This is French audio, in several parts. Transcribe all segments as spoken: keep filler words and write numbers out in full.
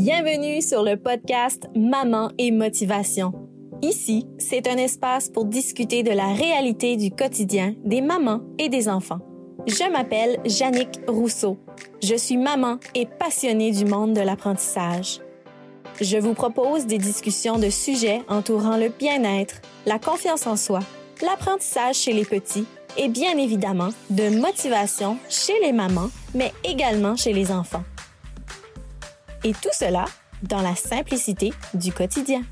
Bienvenue sur le podcast Maman et Motivation. Ici, c'est un espace pour discuter de la réalité du quotidien des mamans et des enfants. Je m'appelle Yannick Rousseau. Je suis maman et passionnée du monde de l'apprentissage. Je vous propose des discussions de sujets entourant le bien-être, la confiance en soi, l'apprentissage chez les petits et bien évidemment de motivation chez les mamans, mais également chez les enfants. Et tout cela dans la simplicité du quotidien.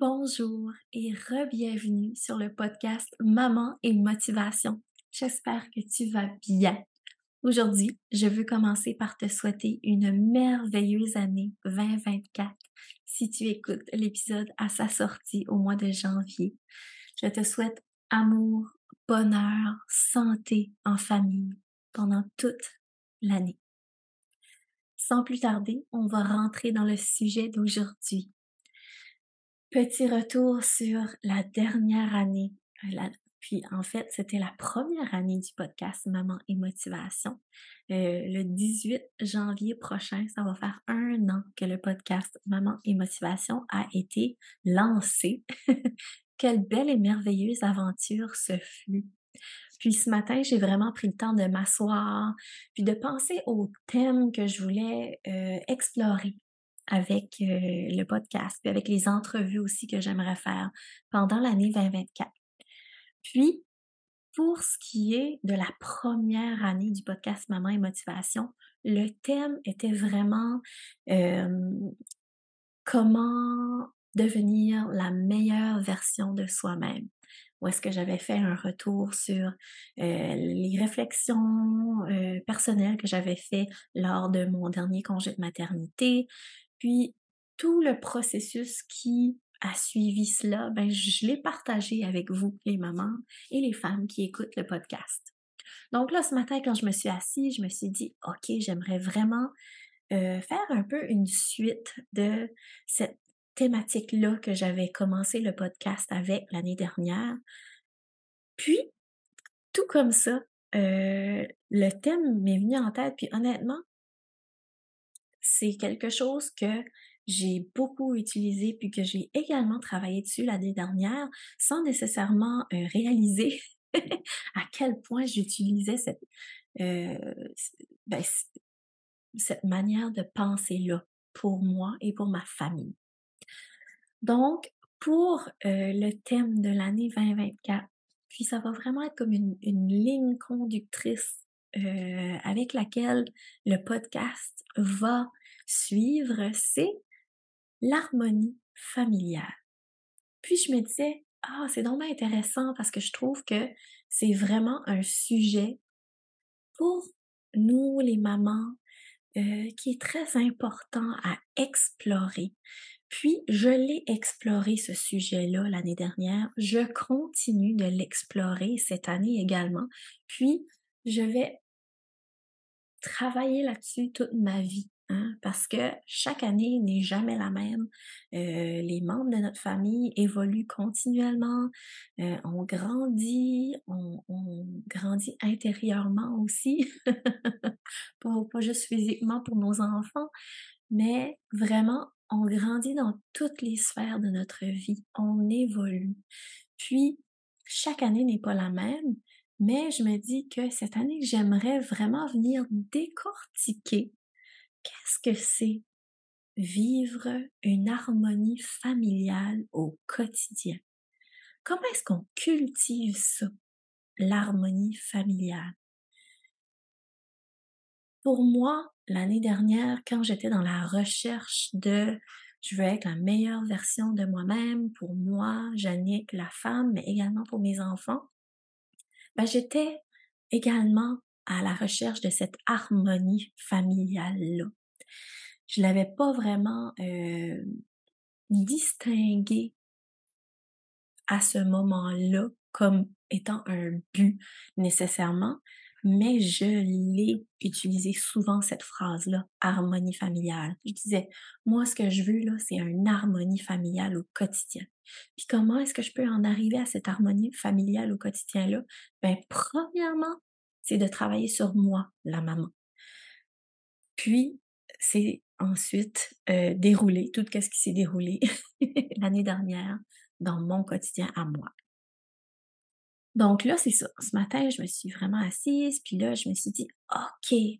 Bonjour et re-bienvenue sur le podcast Maman et Motivation. J'espère que tu vas bien. Aujourd'hui, je veux commencer par te souhaiter une merveilleuse année vingt vingt-quatre si tu écoutes l'épisode à sa sortie au mois de janvier. Je te souhaite amour, bonheur, santé en famille pendant toute l'année. Sans plus tarder, on va rentrer dans le sujet d'aujourd'hui. Petit retour sur la dernière année. La... Puis en fait, c'était la première année du podcast Maman et Motivation. Euh, le dix-huit janvier prochain, ça va faire un an que le podcast Maman et Motivation a été lancé. Quelle belle et merveilleuse aventure ce fut! Puis ce matin, j'ai vraiment pris le temps de m'asseoir, puis de penser aux thèmes que je voulais euh, explorer avec euh, le podcast, puis avec les entrevues aussi que j'aimerais faire pendant l'année vingt vingt-quatre. Puis, pour ce qui est de la première année du podcast Maman et Motivation, le thème était vraiment euh, comment devenir la meilleure version de soi-même. Où est-ce que j'avais fait un retour sur euh, les réflexions euh, personnelles que j'avais fait lors de mon dernier congé de maternité, puis tout le processus qui a suivi cela, ben, je l'ai partagé avec vous, les mamans et les femmes qui écoutent le podcast. Donc là, ce matin, quand je me suis assise, je me suis dit, OK, j'aimerais vraiment euh, faire un peu une suite de cette thématique-là que j'avais commencé le podcast avec l'année dernière. Puis, tout comme ça, euh, le thème m'est venu en tête, puis honnêtement, c'est quelque chose que j'ai beaucoup utilisé puis que j'ai également travaillé dessus l'année dernière sans nécessairement euh, réaliser à quel point j'utilisais cette, euh, ben, cette manière de penser-là pour moi et pour ma famille. Donc, pour euh, le thème de l'année vingt vingt-quatre, puis ça va vraiment être comme une, une ligne conductrice euh, avec laquelle le podcast va suivre, c'est l'harmonie familiale. Puis je me disais, ah, c'est donc bien intéressant parce que je trouve que c'est vraiment un sujet pour nous, les mamans, euh, qui est très important à explorer. Puis je l'ai exploré, ce sujet-là, l'année dernière. Je continue de l'explorer cette année également. Puis je vais travailler là-dessus toute ma vie. Hein, parce que chaque année n'est jamais la même. Euh, les membres de notre famille évoluent continuellement, euh, on grandit, on, on grandit intérieurement aussi, pour, pas juste physiquement pour nos enfants, mais vraiment, on grandit dans toutes les sphères de notre vie, on évolue. Puis, chaque année n'est pas la même, mais je me dis que cette année, j'aimerais vraiment venir décortiquer qu'est-ce que c'est vivre une harmonie familiale au quotidien? Comment est-ce qu'on cultive ça, l'harmonie familiale? Pour moi, l'année dernière, quand j'étais dans la recherche de « je veux être la meilleure version de moi-même » pour moi, Yannick, la femme, mais également pour mes enfants, ben j'étais également à la recherche de cette harmonie familiale-là. Je ne l'avais pas vraiment euh, distinguée à ce moment-là comme étant un but nécessairement, mais je l'ai utilisée souvent, cette phrase-là, harmonie familiale. Je disais, moi, ce que je veux, là, c'est une harmonie familiale au quotidien. Puis comment est-ce que je peux en arriver à cette harmonie familiale au quotidien-là? Bien, premièrement, c'est de travailler sur moi, la maman. Puis, c'est ensuite euh, déroulé, tout ce qui s'est déroulé l'année dernière dans mon quotidien à moi. Donc là, c'est ça. Ce matin, je me suis vraiment assise, puis là, je me suis dit, OK, il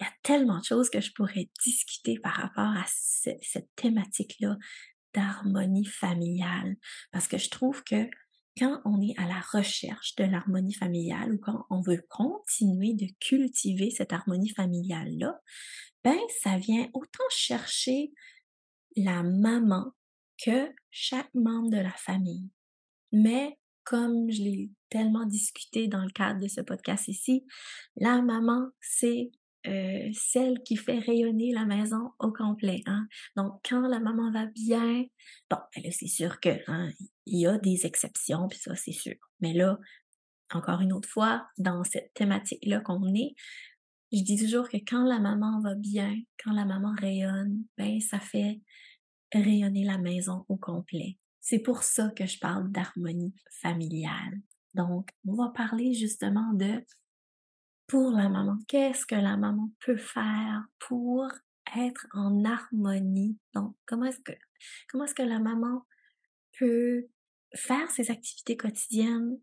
y a tellement de choses que je pourrais discuter par rapport à ce, cette thématique-là d'harmonie familiale. Parce que je trouve que quand on est à la recherche de l'harmonie familiale ou quand on veut continuer de cultiver cette harmonie familiale-là, ben ça vient autant chercher la maman que chaque membre de la famille. Mais comme je l'ai tellement discuté dans le cadre de ce podcast ici, la maman, c'est euh, celle qui fait rayonner la maison au complet. Hein? Donc, quand la maman va bien, bon, ben là, c'est sûr que hein, il y a des exceptions, puis ça, c'est sûr. Mais là, encore une autre fois, dans cette thématique-là qu'on est, je dis toujours que quand la maman va bien, quand la maman rayonne, ben ça fait rayonner la maison au complet. C'est pour ça que je parle d'harmonie familiale. Donc, on va parler justement de, pour la maman, qu'est-ce que la maman peut faire pour être en harmonie? Donc, comment est-ce que, comment est-ce que la maman peut faire ses activités quotidiennes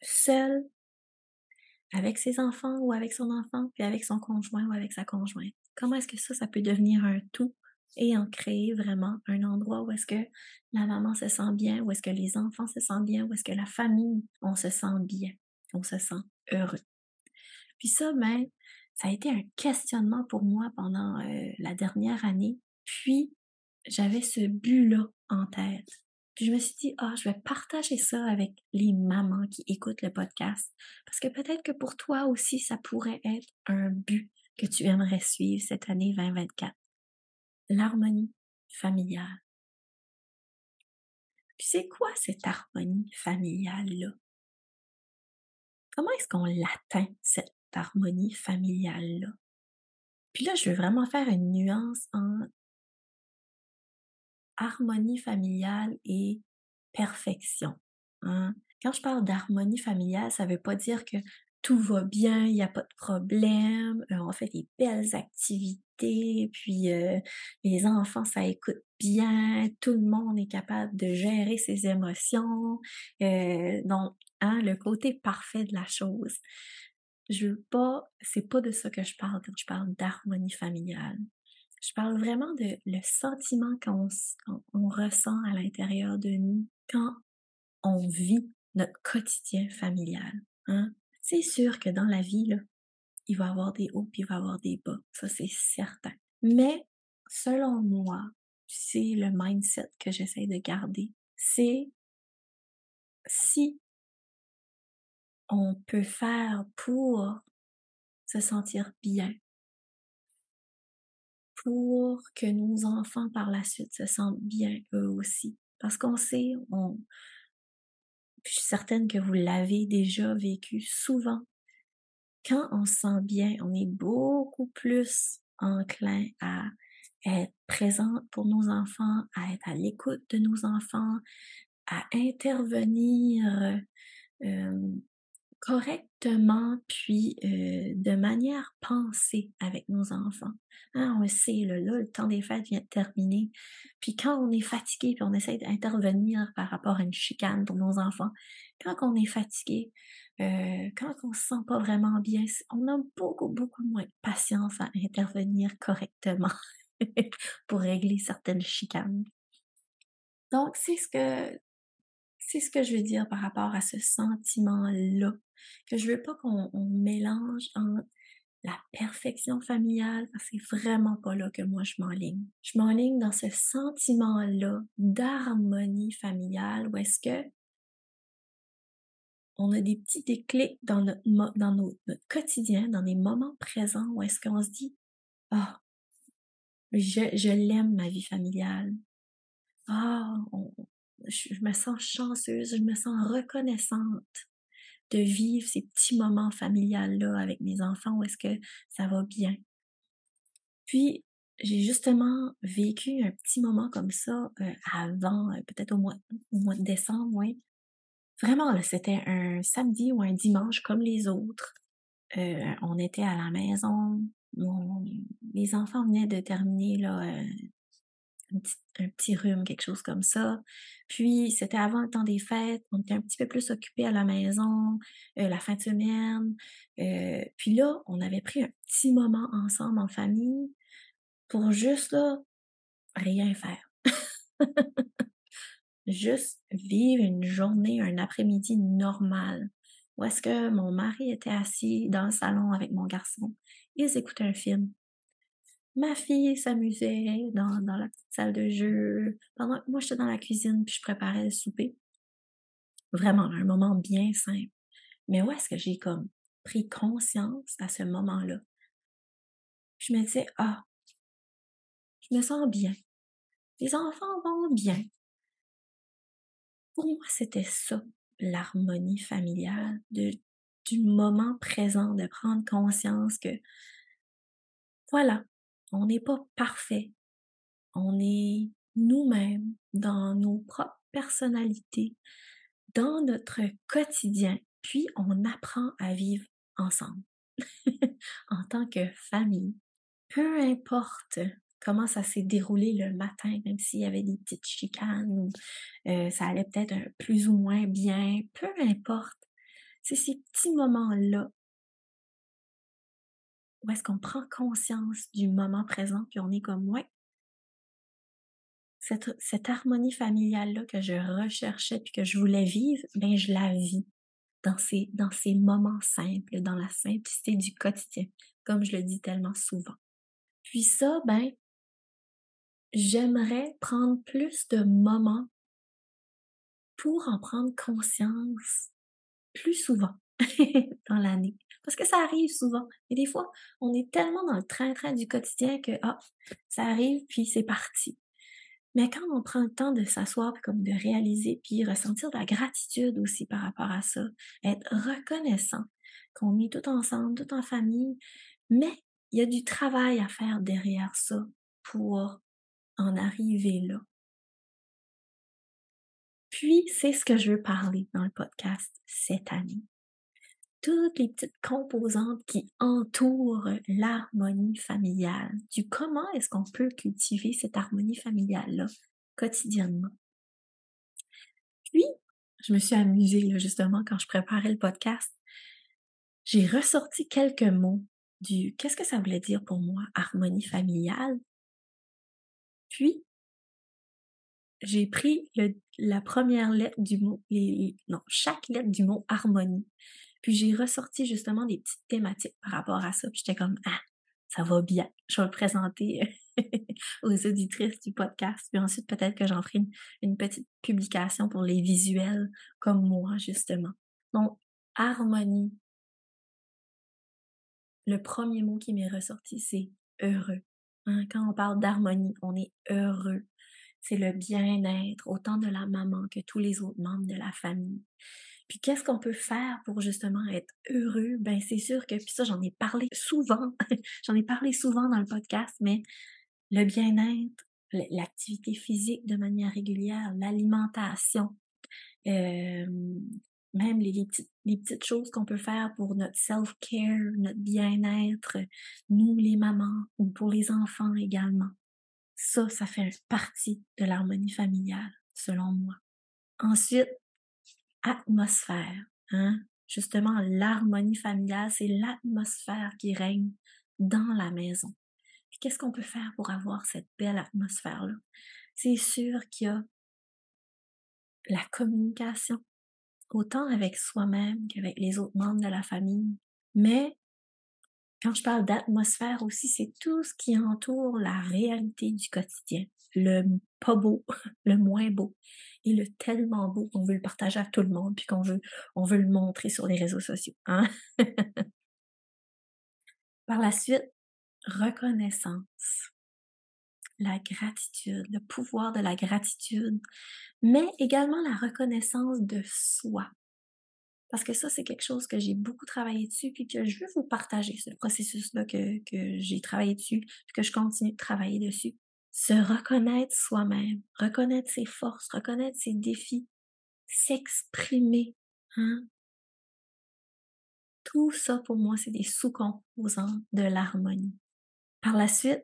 seule, avec ses enfants ou avec son enfant, puis avec son conjoint ou avec sa conjointe? Comment est-ce que ça, ça peut devenir un tout? Et en créer vraiment un endroit où est-ce que la maman se sent bien, où est-ce que les enfants se sentent bien, où est-ce que la famille, on se sent bien, on se sent heureux. Puis ça, ben, ça a été un questionnement pour moi pendant euh, la dernière année. Puis, j'avais ce but-là en tête. Puis je me suis dit, ah, je vais partager ça avec les mamans qui écoutent le podcast. Parce que peut-être que pour toi aussi, ça pourrait être un but que tu aimerais suivre cette année vingt vingt-quatre. L'harmonie familiale. Puis c'est quoi cette harmonie familiale-là? Comment est-ce qu'on l'atteint, cette harmonie familiale-là? Puis là, je veux vraiment faire une nuance en harmonie familiale et perfection. Hein? Quand je parle d'harmonie familiale, ça ne veut pas dire que tout va bien, il n'y a pas de problème, euh, on fait des belles activités, puis euh, les enfants, ça écoute bien, tout le monde est capable de gérer ses émotions. Euh, donc, hein, le côté parfait de la chose. Je veux pas, c'est pas de ça que je parle quand je parle d'harmonie familiale. Je parle vraiment de le sentiment qu'on on, on ressent à l'intérieur de nous quand on vit notre quotidien familial. Hein? C'est sûr que dans la vie, là, il va y avoir des hauts puis il va y avoir des bas. Ça, c'est certain. Mais, selon moi, c'est le mindset que j'essaie de garder. C'est si on peut faire pour se sentir bien, pour que nos enfants, par la suite, se sentent bien eux aussi. Parce qu'on sait, on... je suis certaine que vous l'avez déjà vécu souvent. Quand on se sent bien, on est beaucoup plus enclin à être présent pour nos enfants, à être à l'écoute de nos enfants, à intervenir euh, correctement, puis euh, de manière pensée avec nos enfants. Hein, on le sait, là, là, le temps des fêtes vient de terminer. Puis quand on est fatigué, puis on essaie d'intervenir par rapport à une chicane pour nos enfants, quand on est fatigué, euh, quand on se sent pas vraiment bien, on a beaucoup, beaucoup moins de patience à intervenir correctement pour régler certaines chicanes. Donc, c'est ce que... C'est ce que je veux dire par rapport à ce sentiment-là, que je veux pas qu'on on mélange en la perfection familiale, parce que c'est vraiment pas là que moi je m'enligne. Je m'enligne dans ce sentiment-là d'harmonie familiale, où est-ce que on a des petits déclics dans notre, dans nos, notre quotidien, dans des moments présents, où est-ce qu'on se dit « Ah, je, je l'aime ma vie familiale. Ah, on... » Je me sens chanceuse, je me sens reconnaissante de vivre ces petits moments familiales-là avec mes enfants où est-ce que ça va bien. Puis, j'ai justement vécu un petit moment comme ça euh, avant, euh, peut-être au mois, au mois de décembre, oui. Vraiment, là, c'était un samedi ou un dimanche comme les autres. Euh, on était à la maison. Mon, les enfants venaient de terminer là, euh, un, petit, un petit rhume, quelque chose comme ça. Puis, c'était avant le temps des fêtes. On était un petit peu plus occupés à la maison, euh, la fin de semaine. Euh, puis là, on avait pris un petit moment ensemble en famille pour juste là, rien faire. Juste vivre une journée, un après-midi normal. Où est-ce que mon mari était assis dans le salon avec mon garçon. Ils écoutaient un film. Ma fille s'amusait dans, dans la petite salle de jeu. Pendant que moi, j'étais dans la cuisine puis je préparais le souper. Vraiment, un moment bien simple. Mais où est-ce que j'ai comme pris conscience à ce moment-là? Je me disais, ah, je me sens bien. Les enfants vont bien. Pour moi, c'était ça. L'harmonie familiale, de, du moment présent, de prendre conscience que, voilà, on n'est pas parfait. On est nous-mêmes, dans nos propres personnalités, dans notre quotidien, puis on apprend à vivre ensemble, en tant que famille. Peu importe comment ça s'est déroulé le matin, même s'il y avait des petites chicanes, euh, ça allait peut-être un plus ou moins bien, peu importe. C'est ces petits moments-là où est-ce qu'on prend conscience du moment présent, puis on est comme, ouais, cette, cette harmonie familiale-là que je recherchais puis que je voulais vivre, bien, je la vis dans ces, dans ces moments simples, dans la simplicité du quotidien, comme je le dis tellement souvent. Puis ça, ben, j'aimerais prendre plus de moments pour en prendre conscience plus souvent dans l'année. Parce que ça arrive souvent. Et des fois, on est tellement dans le train-train du quotidien que, ah, ça arrive, puis c'est parti. Mais quand on prend le temps de s'asseoir, puis comme de réaliser, puis ressentir de la gratitude aussi par rapport à ça, être reconnaissant qu'on est tout ensemble, tout en famille, mais il y a du travail à faire derrière ça pour en arriver là. Puis, c'est ce que je veux parler dans le podcast cette année. Toutes les petites composantes qui entourent l'harmonie familiale. Du comment est-ce qu'on peut cultiver cette harmonie familiale-là quotidiennement. Puis, je me suis amusée là, justement quand je préparais le podcast. J'ai ressorti quelques mots du qu'est-ce que ça voulait dire pour moi, harmonie familiale. Puis, j'ai pris le, la première lettre du mot, les, non, chaque lettre du mot harmonie. Puis j'ai ressorti justement des petites thématiques par rapport à ça. Puis j'étais comme, ah, ça va bien. Je vais le présenter aux auditrices du podcast. Puis ensuite, peut-être que j'en ferai une, une petite publication pour les visuels comme moi, justement. Donc, harmonie. Le premier mot qui m'est ressorti, c'est heureux. Hein, quand on parle d'harmonie, on est heureux. C'est le bien-être, autant de la maman que tous les autres membres de la famille. Puis qu'est-ce qu'on peut faire pour justement être heureux? Ben c'est sûr que, puis ça j'en ai parlé souvent, j'en ai parlé souvent dans le podcast, mais le bien-être, l'activité physique de manière régulière, l'alimentation, euh, même les, les, petites, les petites choses qu'on peut faire pour notre self-care, notre bien-être, nous les mamans, ou pour les enfants également. Ça, ça fait partie de l'harmonie familiale, selon moi. Ensuite, atmosphère. Hein? Justement, l'harmonie familiale, c'est l'atmosphère qui règne dans la maison. Puis qu'est-ce qu'on peut faire pour avoir cette belle atmosphère-là? C'est sûr qu'il y a la communication. Autant avec soi-même qu'avec les autres membres de la famille. Mais quand je parle d'atmosphère aussi, c'est tout ce qui entoure la réalité du quotidien. Le pas beau, le moins beau et le tellement beau qu'on veut le partager à tout le monde puis qu'on veut, on veut le montrer sur les réseaux sociaux. Hein? Par la suite, reconnaissance. La gratitude, le pouvoir de la gratitude, mais également la reconnaissance de soi. Parce que ça, c'est quelque chose que j'ai beaucoup travaillé dessus puis que je veux vous partager, ce processus-là que, que j'ai travaillé dessus puis que je continue de travailler dessus. Se reconnaître soi-même, reconnaître ses forces, reconnaître ses défis, s'exprimer, hein? Tout ça, pour moi, c'est des sous-composants de l'harmonie. Par la suite,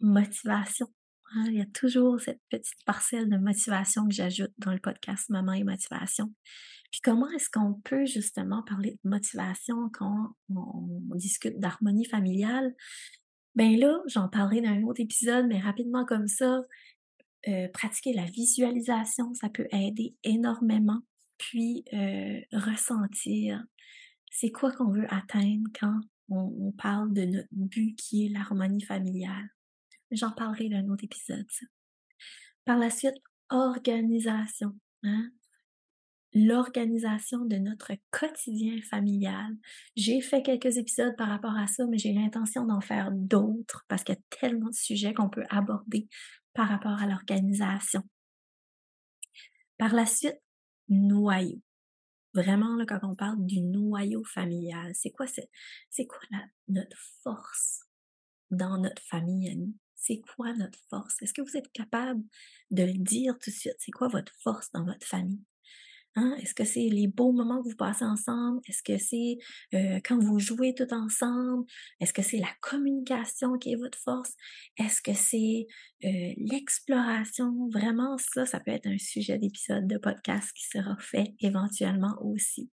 motivation. Hein, il y a toujours cette petite parcelle de motivation que j'ajoute dans le podcast « Maman et Motivation ». Puis comment est-ce qu'on peut justement parler de motivation quand on, on discute d'harmonie familiale? Bien là, j'en parlerai dans un autre épisode, mais rapidement comme ça, euh, pratiquer la visualisation, ça peut aider énormément. Puis euh, ressentir c'est quoi qu'on veut atteindre quand on, on parle de notre but qui est l'harmonie familiale. J'en parlerai dans un autre épisode, ça. Par la suite, organisation. Hein? L'organisation de notre quotidien familial. J'ai fait quelques épisodes par rapport à ça, mais j'ai l'intention d'en faire d'autres parce qu'il y a tellement de sujets qu'on peut aborder par rapport à l'organisation. Par la suite, noyau. Vraiment, là, quand on parle du noyau familial, c'est quoi, c'est, c'est quoi la, notre force dans notre famille à nous? C'est quoi notre force? Est-ce que vous êtes capable de le dire tout de suite? C'est quoi votre force dans votre famille? Hein? Est-ce que c'est les beaux moments que vous passez ensemble? Est-ce que c'est euh, quand vous jouez tout ensemble? Est-ce que c'est la communication qui est votre force? Est-ce que c'est euh, l'exploration? Vraiment, ça, ça peut être un sujet d'épisode de podcast qui sera fait éventuellement aussi.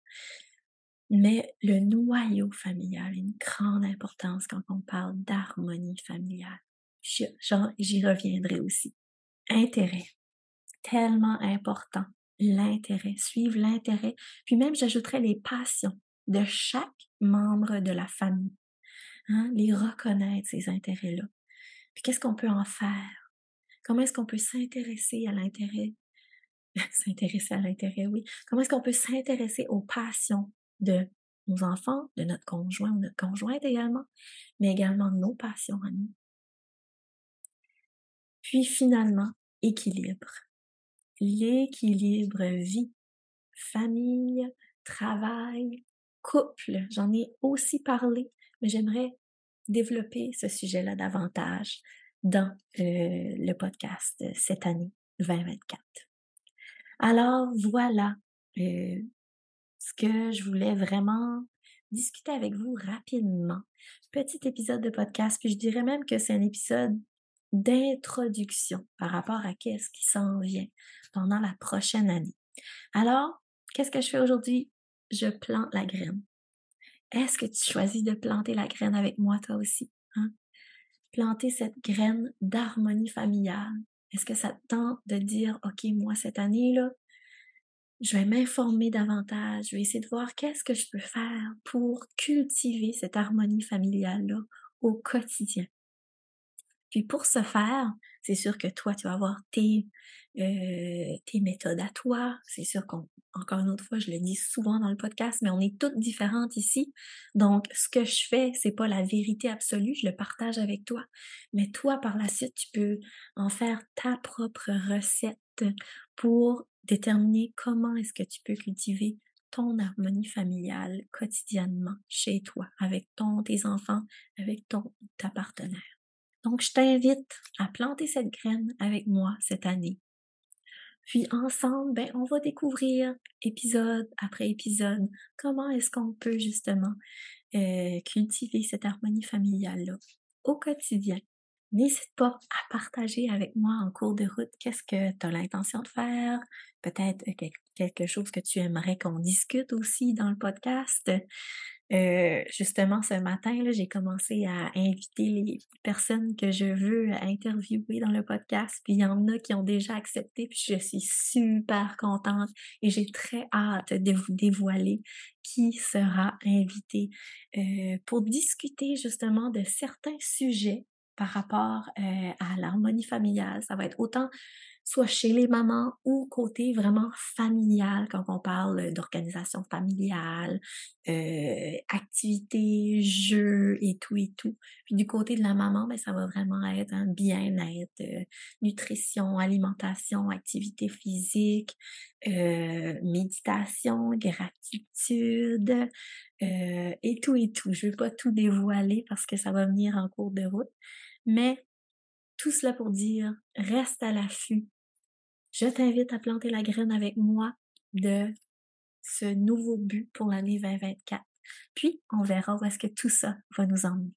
Mais le noyau familial a une grande importance quand on parle d'harmonie familiale. J'y, j'y reviendrai aussi. Intérêt, tellement important. L'intérêt, suivre l'intérêt, puis même j'ajouterais les passions de chaque membre de la famille, hein? Les reconnaître, ces intérêts-là. Puis qu'est-ce qu'on peut en faire? Comment est-ce qu'on peut s'intéresser à l'intérêt? S'intéresser à l'intérêt, oui. Comment est-ce qu'on peut s'intéresser aux passions de nos enfants, de notre conjoint ou notre conjointe également, mais également nos passions à nous. Puis finalement, équilibre. L'équilibre vie, famille, travail, couple. J'en ai aussi parlé, mais j'aimerais développer ce sujet-là davantage dans euh, le podcast cette année vingt vingt-quatre. Alors, voilà euh, ce que je voulais vraiment discuter avec vous rapidement. Petit épisode de podcast, puis je dirais même que c'est un épisode d'introduction par rapport à qu'est-ce qui s'en vient pendant la prochaine année. Alors, qu'est-ce que je fais aujourd'hui? Je plante la graine. Est-ce que tu choisis de planter la graine avec moi, toi aussi? Hein? Planter cette graine d'harmonie familiale. Est-ce que ça te tente de dire, OK, moi, cette année-là, je vais m'informer davantage, je vais essayer de voir qu'est-ce que je peux faire pour cultiver cette harmonie familiale-là au quotidien. Puis pour ce faire, c'est sûr que toi, tu vas avoir tes, euh, tes méthodes à toi. C'est sûr qu'on, encore une autre fois, je le dis souvent dans le podcast, mais on est toutes différentes ici. Donc, ce que je fais, c'est pas la vérité absolue, je le partage avec toi. Mais toi, par la suite, tu peux en faire ta propre recette pour déterminer comment est-ce que tu peux cultiver ton harmonie familiale quotidiennement chez toi, avec ton, tes enfants, avec ton, ta partenaire. Donc, je t'invite à planter cette graine avec moi cette année. Puis ensemble, ben, on va découvrir épisode après épisode comment est-ce qu'on peut justement euh, cultiver cette harmonie familiale-là au quotidien. N'hésite pas à partager avec moi en cours de route qu'est-ce que tu as l'intention de faire, peut-être quelque chose que tu aimerais qu'on discute aussi dans le podcast. Euh, justement, ce matin, là, j'ai commencé à inviter les personnes que je veux interviewer dans le podcast, puis il y en a qui ont déjà accepté, puis je suis super contente et j'ai très hâte de vous dévoiler qui sera invité euh, pour discuter justement de certains sujets par rapport euh, à l'harmonie familiale. Ça va être autant soit chez les mamans ou côté vraiment familial, quand on parle d'organisation familiale, euh, activités, jeux et tout et tout. Puis du côté de la maman, ben, ça va vraiment être un bien-être, euh, nutrition, alimentation, activité physique, euh, méditation, gratitude, euh, et tout et tout. Je ne vais pas tout dévoiler parce que ça va venir en cours de route, mais tout cela pour dire, reste à l'affût. Je t'invite à planter la graine avec moi de ce nouveau but pour l'année vingt vingt-quatre. puis on verra où est-ce que tout ça va nous emmener.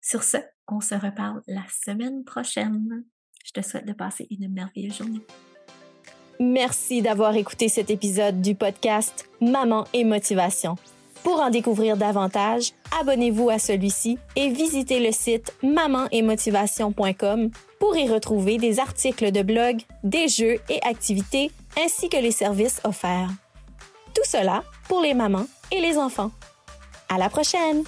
Sur ce, on se reparle la semaine prochaine. Je te souhaite de passer une merveilleuse journée. Merci d'avoir écouté cet épisode du podcast Maman et Motivation. Pour en découvrir davantage, abonnez-vous à celui-ci et visitez le site maman et motivation point com pour y retrouver des articles de blog, des jeux et activités, ainsi que les services offerts. Tout cela pour les mamans et les enfants. À la prochaine!